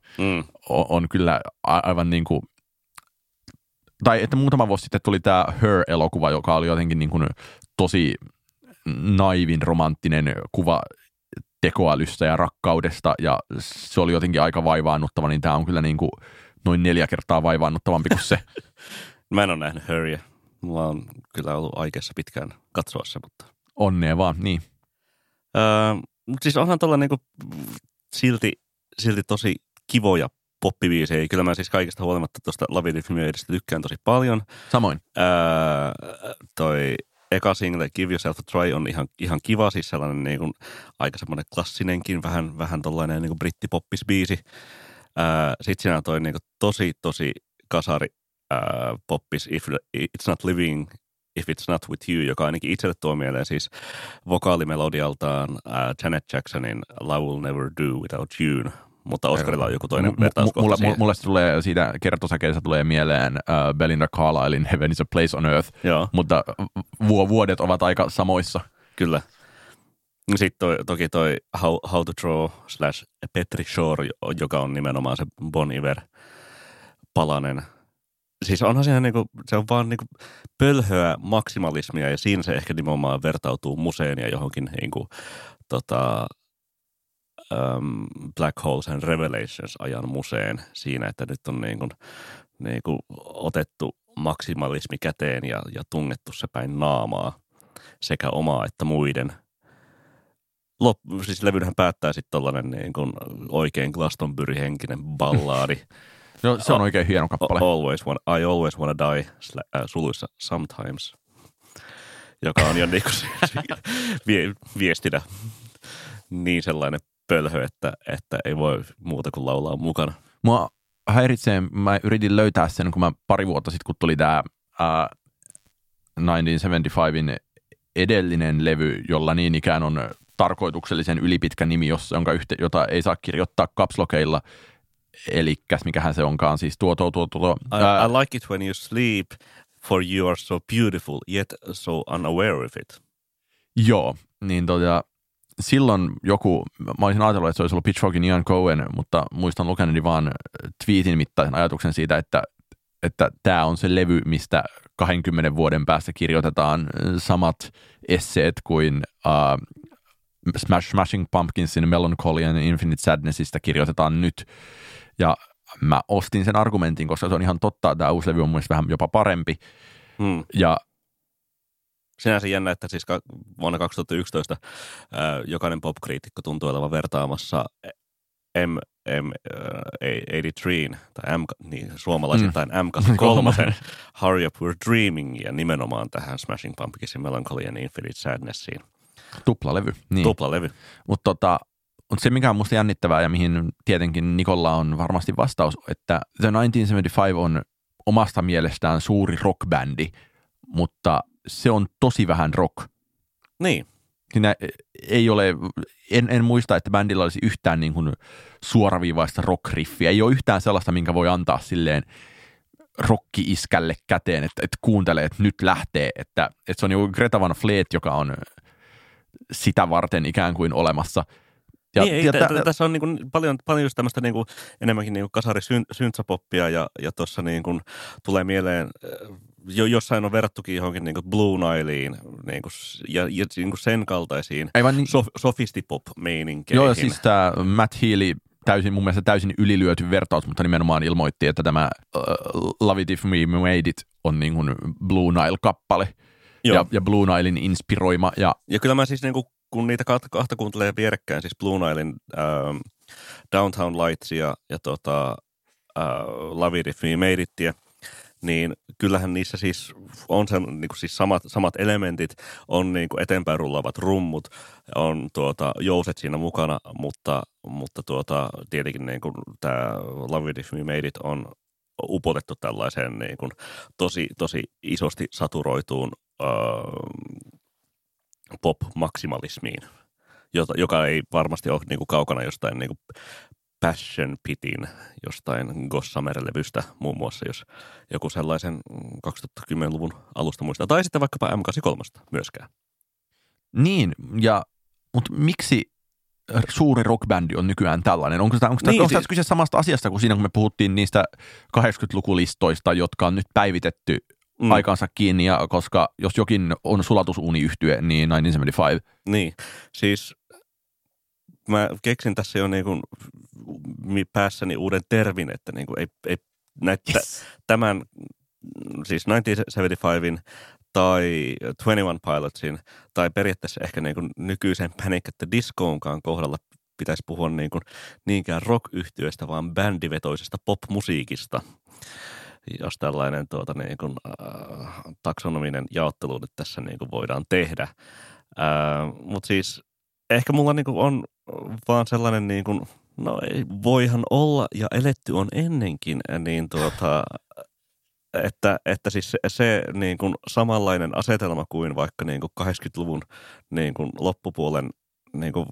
on kyllä aivan niin kuin, tai että muutama vuosi sitten tuli tämä Her-elokuva, joka oli jotenkin niin kuin tosi naivin romanttinen kuva tekoälystä ja rakkaudesta, ja se oli jotenkin aika vaivaannuttava, niin tämä on kyllä niin kuin noin 4 kertaa vaivaannuttavampi kuin se. Mä en ole nähnyt Heriä. Mulla on kyllä ollut aikeessa pitkään katsoa se, mutta... Onnea vaan, niin. Mutta siis onhan tuolla niinku silti tosi kivoja poppibiisejä. Kyllä mä siis kaikesta huolimatta tuosta Labyrinth-myydestä tykkään tosi paljon. Samoin. Toi eka single, Give Yourself a Try, on ihan kiva. Siis sellainen niinku, aika semmoinen klassinenkin, vähän tollainen niinku brittipoppisbiisi. Sitten siinä on toi niinku tosi kasari. Poppis If It's Not Living, If It's Not With You, joka ainakin itselle tuo mieleen siis vokaalimelodialtaan Janet Jacksonin I Will Never Do Without You, mutta Oscarilla on joku toinen vertauskohta siihen. Mulle tulee siitä kertosäkeessä tulee mieleen Belinda Carlislein Heaven is a Place on Earth, joo. Mutta vuodet ovat aika samoissa. Kyllä. Sitten toki toi How to Draw / Petri Shore, joka on nimenomaan se Bon Iver palanen. Siis onhan siinä niinku, se on vaan niinku pölhöä maksimalismia, ja siinä se ehkä nimenomaan vertautuu museen ja johonkin niinku Black Holes and Revelations ajan museen siinä, että nyt on niinku otettu maksimalismi käteen ja tungettu se päin naamaa sekä omaa että muiden. Siis levynhän päättää sitten tollanen niinku oikein Glastonbury-henkinen ballaadi. No, se on oikein hieno kappale. I Always Wanna Die / Sometimes, joka on jo niinku viestinä niin sellainen pölhö, että ei voi muuta kuin laulaa mukana. Mua häiritsee, mä yritin löytää sen, kun mä pari vuotta sitten, kun tuli tämä 1975:in edellinen levy, jolla niin ikään on tarkoituksellisen ylipitkä nimi, jota ei saa kirjoittaa kapslokeilla. Elikkäs, mikähän se onkaan, siis tuo. I like it when you sleep, for you are so beautiful, yet so unaware of it. Joo, niin silloin joku, mä olisin ajatellut, että se olisi ollut Pitchforkin Ian Cohen, mutta muistan lukeneeni vaan tweetin mittaisen ajatuksen siitä, että tämä on se levy, mistä 20 vuoden päästä kirjoitetaan samat esseet kuin... Smashing Pumpkinsin Melancholy and Infinite Sadnessista kirjoitetaan nyt. Ja mä ostin sen argumentin, koska se on ihan totta, tämä uusi levy on mielestäni vähän jopa parempi. Ja sinänsä jännä, että siis vuonna 2011 jokainen popkriitikko tuntuu olevan vertaamassa M83 tai suomalaisittain M83 Hurry Up We're Dreaming ja nimenomaan tähän Smashing Pumpkinsin Melancholy and Infinite Sadnessiin. Tuplalevy. Niin. Tuplalevy. Mutta se, mikä on musta jännittävää ja mihin tietenkin Nikolla on varmasti vastaus, että The 1975 on omasta mielestään suuri rockbändi, mutta se on tosi vähän rock. Niin. Siinä ei ole, en muista, että bändillä olisi yhtään niin kuin suoraviivaista rockriffiä. Ei ole yhtään sellaista, minkä voi antaa silleen rocki-iskälle käteen, että kuuntelee, että nyt lähtee. Että se on joku Greta Van Fleet, joka on... sitä varten ikään kuin olemassa. Tässä on niin paljon just tämmöistä niin enemmänkin niin kasarisynthpoppia ja tuossa niin tulee mieleen, jossain on verrattukin johonkin niin Blue Nileen niin ja niin sen kaltaisiin sofistipop-meininkeihin. Joo, siis tämä Matt Healy, mun mielestä täysin ylilyöty vertaus, mutta nimenomaan ilmoitti, että tämä Love It If We Made It on niin Blue Nile-kappale. Ja Blue Nilen inspiroima. Ja kyllä mä siis niinku kun niitä kahta kuuntelee vierekkäin, siis Blue Nilen Downtown Lightsia ja Love It If We Made Ittiä, niin kyllähän niissä siis on sen, niin kuin siis samat elementit, on niin kuin eteenpäin rullaavat rummut, on jouset siinä mukana, mutta tietenkin niin kuin tämä Love It If We Made It on upotettu tällaiseen niin kuin tosi isosti saturoituun pop-maksimalismiin, joka ei varmasti ole niin kuin kaukana jostain niin kuin Passion Pitin jostain Gossamer-levystä muun muassa, jos joku sellaisen 2010-luvun alusta muistaa. Tai sitten vaikkapa M83 myöskään. Niin, mutta miksi suuri rockbändi on nykyään tällainen? Onko kyse samasta asiasta kuin siinä, kun me puhuttiin niistä 80-lukulistoista, jotka on nyt päivitetty aikaansa kiinni, ja koska jos jokin on sulatusuuniyhtye, niin 1975. Niin, siis mä keksin tässä jo niin kuin päässäni uuden termin, että niin kuin ei näitä tämän, siis 1975:in tai 21 Pilotsin tai periaatteessa ehkä niin kuin nykyisen Panic at the Discoonkaan kohdalla pitäisi puhua niin kuin niinkään rock-yhtyeestä, vaan bändivetoisesta pop-musiikista, jos tällainen niin kuin taksonominen jaottelu nyt tässä niin kuin voidaan tehdä. Mutta siis ehkä mulla niin kuin on vaan sellainen, niin kuin, no ei, voihan olla ja eletty on ennenkin, niin että siis se niin kuin samanlainen asetelma kuin vaikka niin kuin 80-luvun niin kuin loppupuolen niin kuin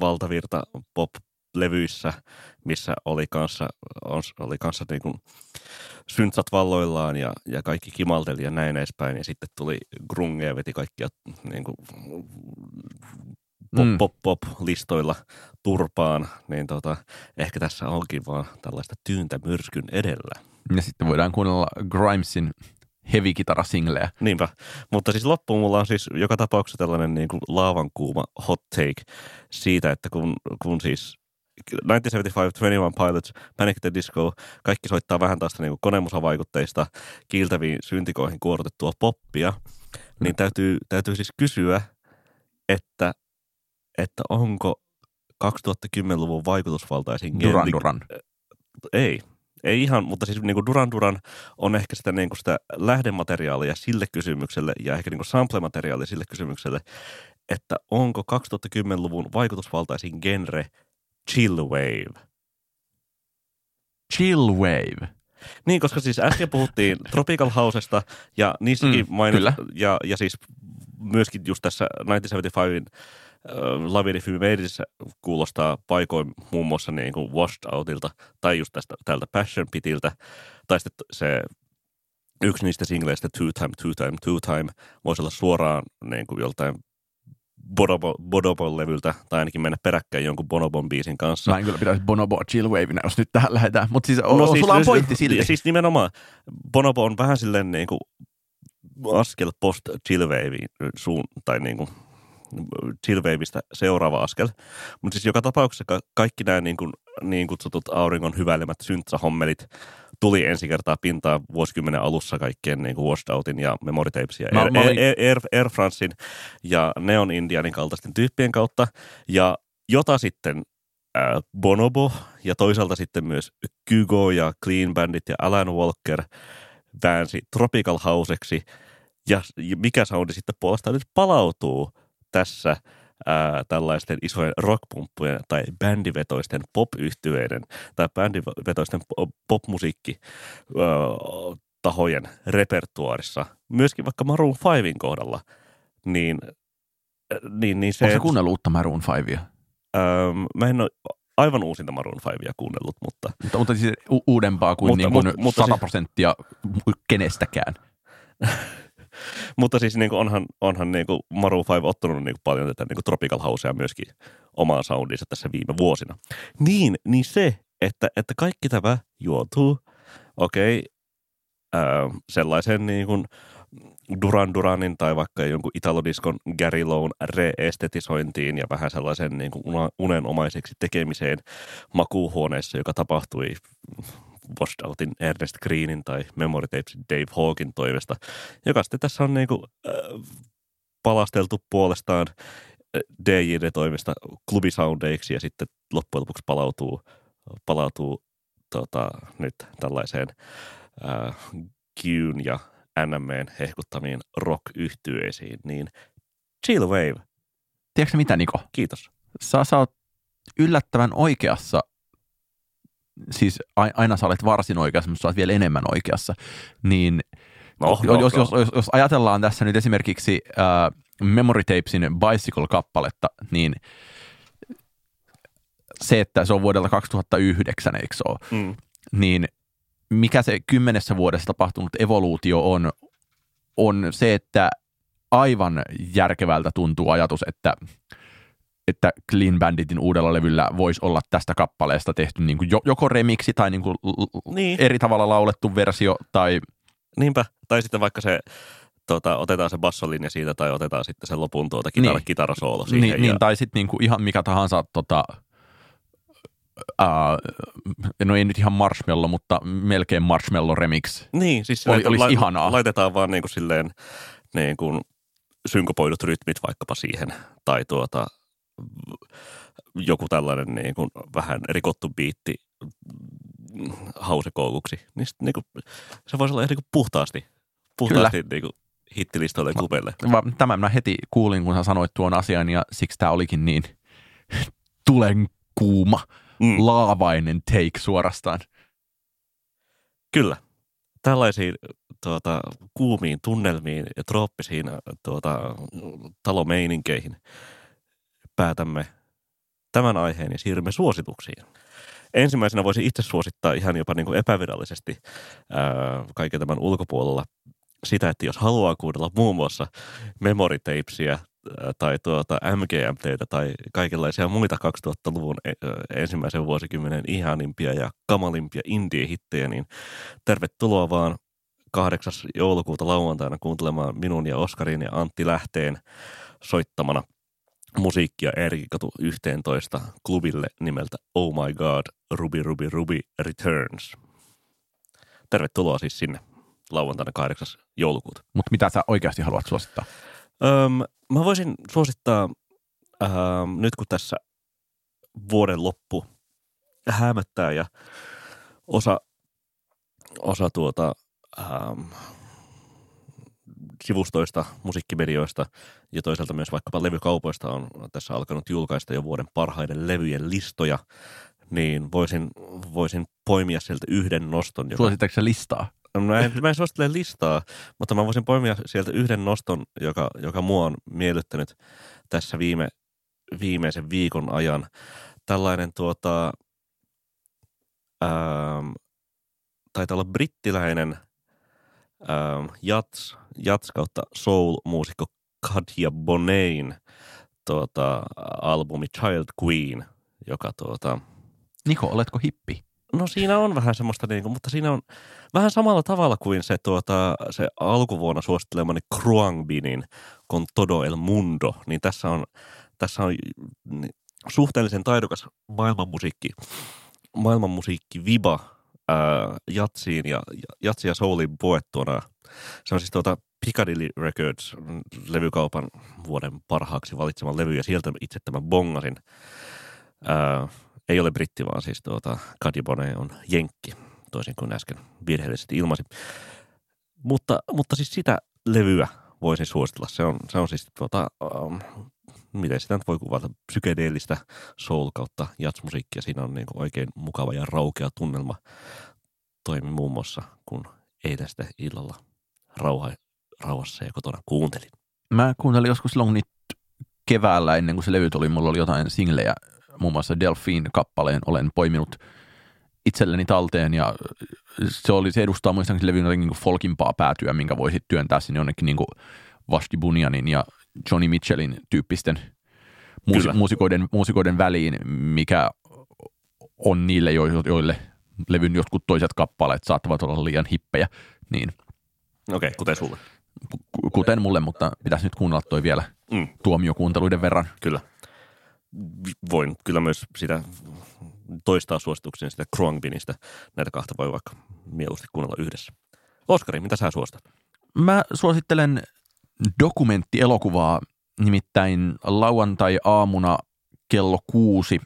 valtavirta pop-levyissä, missä oli kanssa niin kuin syntsat valloillaan ja kaikki kimalteli ja näin edespäin, ja sitten tuli grunge ja veti kaikkia niin kuin pop-listoilla turpaan, niin ehkä tässä onkin vaan tällaista tyyntä myrskyn edellä. Ja sitten voidaan kuunnella Grimesin heavy-kitara-singleä. Niinpä, mutta siis loppuun mulla on siis joka tapauksessa tällainen niin kuin laavankuuma hot take siitä, että kun siis 1975, 21 Pilots, Panic! At the Disco, kaikki soittaa vähän tästä niin kuin konemusavaikutteista kiiltäviin syntikoihin kuorotettua poppia, niin täytyy siis kysyä, että onko 2010-luvun vaikutusvaltaisin Duran Duran? Ei ihan, mutta siis niinku Duran Duran on ehkä sitä, niinku sitä lähdemateriaalia sille kysymykselle ja ehkä niinku samplemateriaalia sille kysymykselle, että onko 2010-luvun vaikutusvaltaisin genre chillwave? Chillwave? Niin, koska siis äsken puhuttiin Tropical Housesta ja niissäkin ja siis myöskin just tässä 1975:in Love It If We Made Itissä kuulostaa paikoin muun muassa niin kuin Washed Outilta tai just tältä Passion Pitiltä. Tai sitten se yksi niistä singleistä, Two Time, voisi olla suoraan niin kuin joltain Bonobon-levyltä tai ainakin mennä peräkkäin jonkun Bonobon biisin kanssa. Mä en kyllä pidä Bonoboa chillwavinä, jos nyt tähän lähdetään, mutta siis, sulla on pointti silti. Siis nimenomaan Bonobo on vähän silleen niin kuin askel post-chillwavin tai niin kuin chillwaveista seuraava askel. Mutta siis joka tapauksessa kaikki nämä niin kutsutut auringon hyväilemät syntsahommelit tuli ensi kertaa pintaan vuosikymmenen alussa kaikkien niin kuin Washed Outin ja Memory Tapes ja Air Francein ja Neon Indianin kaltaisten tyyppien kautta, ja jota sitten Bonobo ja toisaalta sitten myös Kygo ja Clean Bandit ja Alan Walker väänsi Tropical Houseksi, ja mikä soundi sitten puolestaan nyt palautuu tässä tällaisten isojen rockpumppujen tai bändivetoisten pop-yhtyeiden tai bändivetoisten pop-musiikkitahojen repertuaarissa, myöskin vaikka Maroon 5:in kohdalla, niin se... Onko sä kuunnellut uutta Maroon 5:ia? Mä en ole aivan uusinta Maroon 5:ia kuunnellut, mutta... Mutta siis uudempaa kuin 100% kenestäkään. Mutta siis niin kuin onhan niin kuin Maroon 5 ottanut niin kuin paljon tätä niin kuin Tropical Housea myöskin omaan soundiinsa tässä viime vuosina. Niin se, että kaikki tämä juontuu, sellaisen niin kuin Duran Duranin tai vaikka jonkun italodiskon Gary Lowen re-estetisointiin ja vähän sellaisen niin kuin unenomaiseksi tekemiseen makuuhuoneessa, joka tapahtui Washed Outin Ernest Greenin tai Memory Tapesin Dave Hawkin toimesta, joka sitten tässä on niinku palasteltu puolestaan DJ:n toimesta klubisoundeiksi ja sitten loppujen lopuksi palautuu nyt tällaiseen Q:n ja NM:n hehkuttamiin rock-yhtyeisiin, niin chill wave. Tiedätkö mitä, Niko? Kiitos. Sä oot yllättävän oikeassa, siis aina sä olet varsin oikeassa, mutta sä olet vielä enemmän oikeassa, niin jos ajatellaan tässä nyt esimerkiksi Memory Tapesin Bicycle-kappaletta, niin se, että se on vuodelta 2009, eikö se ole, niin mikä se 10 vuodessa tapahtunut evoluutio on se, että aivan järkevältä tuntuu ajatus, että Clean Banditin uudella levyllä voisi olla tästä kappaleesta tehty niin kuin joko remiksi tai niin kuin eri tavalla laulettu versio. Tai... Niinpä, tai sitten vaikka se otetaan se bassolinja siitä tai otetaan sitten sen lopun kitarasoolo siihen. Niin, tai sitten niin kuin ihan mikä tahansa... no ei nyt ihan marshmallow, mutta melkein marshmallow remix. Niin, siis olisi ihanaa. Laitetaan vaan niin kuin silleen niin kuin synkopoidut rytmit vaikkapa siihen tai joku tällainen niin kuin vähän rikottu biitti hausekoukuksi. Niin sit, niin kuin, se voisi olla ihan niin kuin puhtaasti niin kuin hittilistoille kupelle. Tämä minä heti kuulin, kun sä sanoit tuon asian ja siksi tämä olikin niin tulenkuuma. Laavainen take suorastaan. Kyllä. Tällaisiin kuumiin tunnelmiin ja trooppisiin talomeininkkeihin päätämme tämän aiheen ja siirrymme suosituksiin. Ensimmäisenä voisin itse suosittaa ihan jopa niin kuin epävirallisesti kaiken tämän ulkopuolella sitä, että jos haluaa kuunnella muun muassa Memory Tapesiä tai MGMT:tä tai kaikenlaisia muita 2000-luvun ensimmäisen vuosikymmenen ihanimpia ja kamalimpia indie-hittejä, niin tervetuloa vaan 8. joulukuuta lauantaina kuuntelemaan minun ja Oskarin ja Antti Lähteen soittamana musiikkia Erkikatu 11 klubille nimeltä Oh My God, Ruby Ruby Ruby Returns. Tervetuloa siis sinne lauantaina 8. joulukuuta. Mutta mitä sä oikeasti haluat suosittaa? Mä voisin suosittaa, nyt kun tässä vuoden loppu hämättää ja osa sivustoista, musiikkimedioista ja toisaalta myös vaikkapa levykaupoista on tässä alkanut julkaista jo vuoden parhaiden levyjen listoja, niin voisin poimia sieltä yhden noston. Suositatko sä listaa? Mä en suosittele listaa, mutta mä voisin poimia sieltä yhden noston, joka mua on miellyttänyt tässä viimeisen viikon ajan. Tällainen taitaa olla brittiläinen jazz kautta soul-muusikko Katja Bonein albumi Child Queen, joka Niko, oletko hippi? No siinä on vähän semmoista niinku, mutta siinä on vähän samalla tavalla kuin se se alkuvuonna suosittelemani Kruangbinin Con Todo el Mundo, niin tässä on suhteellisen taidokas maailmanmusiikki viba jatsiin ja soulin puettuona. Se on siis Piccadilly Records levykaupan vuoden parhaaksi valitseman levy ja sieltä itse tämän bongasin. Ei ole britti, vaan siis Katja Bonein on jenkki, toisin kuin äsken virheellisesti ilmaisi. Mutta siis sitä levyä voisin suositella. Se on siis miten sitä nyt voi kuvata, psykedeellistä soul kautta jazzmusiikkia. Siinä on niin kuin oikein mukava ja raukea tunnelma. Toimi muun muassa, kun eilen sitten illalla rauhassa ja kotona kuuntelin. Mä kuuntelin joskus silloin nyt keväällä, ennen kuin se levy tuli, mulla oli jotain singlejä. Muun muassa Delphine-kappaleen olen poiminut itselleni talteen ja se edustaa muistaakseni levyn jotenkin niin folkimpaa päätyä, minkä voisit työntää sinne jonnekin niin Vashti Bunyanin ja Johnny Mitchellin tyyppisten muusikoiden väliin, mikä on niille, joille levyn jotkut toiset kappaleet saattavat olla liian hippejä. Niin. Okei, kuten sulle. Kuten mulle, mutta pitäisi nyt kuunnella toi vielä tuomiokuunteluiden verran. Kyllä. Voin kyllä myös sitä toistaa suosituksen sitä Kruangbinistä. Näitä kahta voi vaikka mieluusti kuunnella yhdessä. Oskari, mitä sä suositat? Mä suosittelen dokumenttielokuvaa Nimittäin lauantai-aamuna kello 6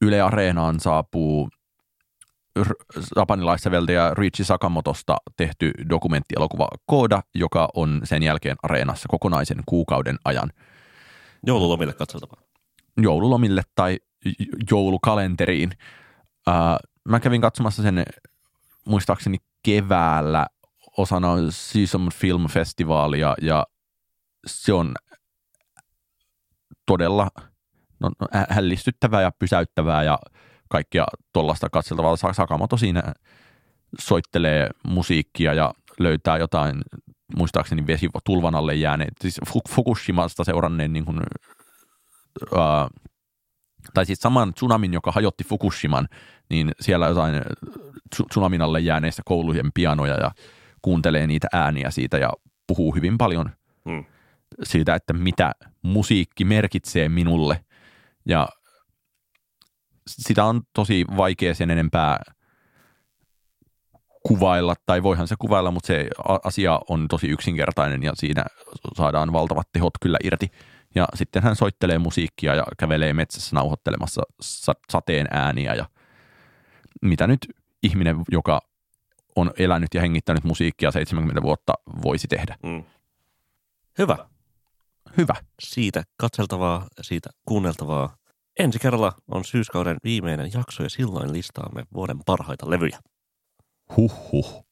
Yle Areenaan saapuu japanilaissäveltä ja Ryuichi Sakamotosta tehty dokumenttielokuva Kooda, joka on sen jälkeen Areenassa kokonaisen kuukauden ajan. Joululomille katseltavaa. Joululomille tai joulukalenteriin. Mä kävin katsomassa sen muistaakseni keväällä osana Season Film Festivaalia ja se on todella hällistyttävää ja pysäyttävää ja kaikkia tuollaista katseltavaa. Sakamoto siinä soittelee musiikkia ja löytää jotain, muistaakseni vesitulvan alle jääneen, siis Fukushimasta seuranneen niin kuin, tai siis saman tsunamin, joka hajotti Fukushiman, niin siellä jotain tsunamin alle jääneistä koulujen pianoja ja kuuntelee niitä ääniä siitä ja puhuu hyvin paljon siitä, että mitä musiikki merkitsee minulle. Ja sitä on tosi vaikea sen enempää kuvailla, tai voihan se kuvailla, mutta se asia on tosi yksinkertainen ja siinä saadaan valtavat tehot kyllä irti. Ja sitten hän soittelee musiikkia ja kävelee metsässä nauhoittelemassa sateen ääniä ja mitä nyt ihminen, joka on elänyt ja hengittänyt musiikkia 70 vuotta, voisi tehdä. Hyvä. Hyvä. Siitä katseltavaa, siitä kuunneltavaa. Ensi kerralla on syyskauden viimeinen jakso ja silloin listaamme vuoden parhaita levyjä. Huhhuh.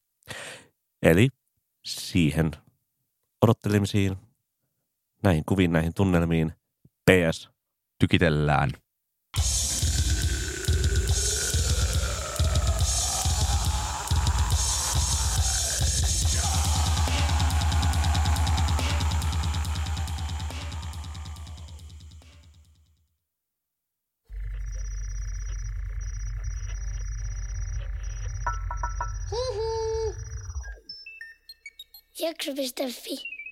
Eli siihen odottelemisiin, näihin kuviin, näihin tunnelmiin, PS, tykitellään. Jakso.fi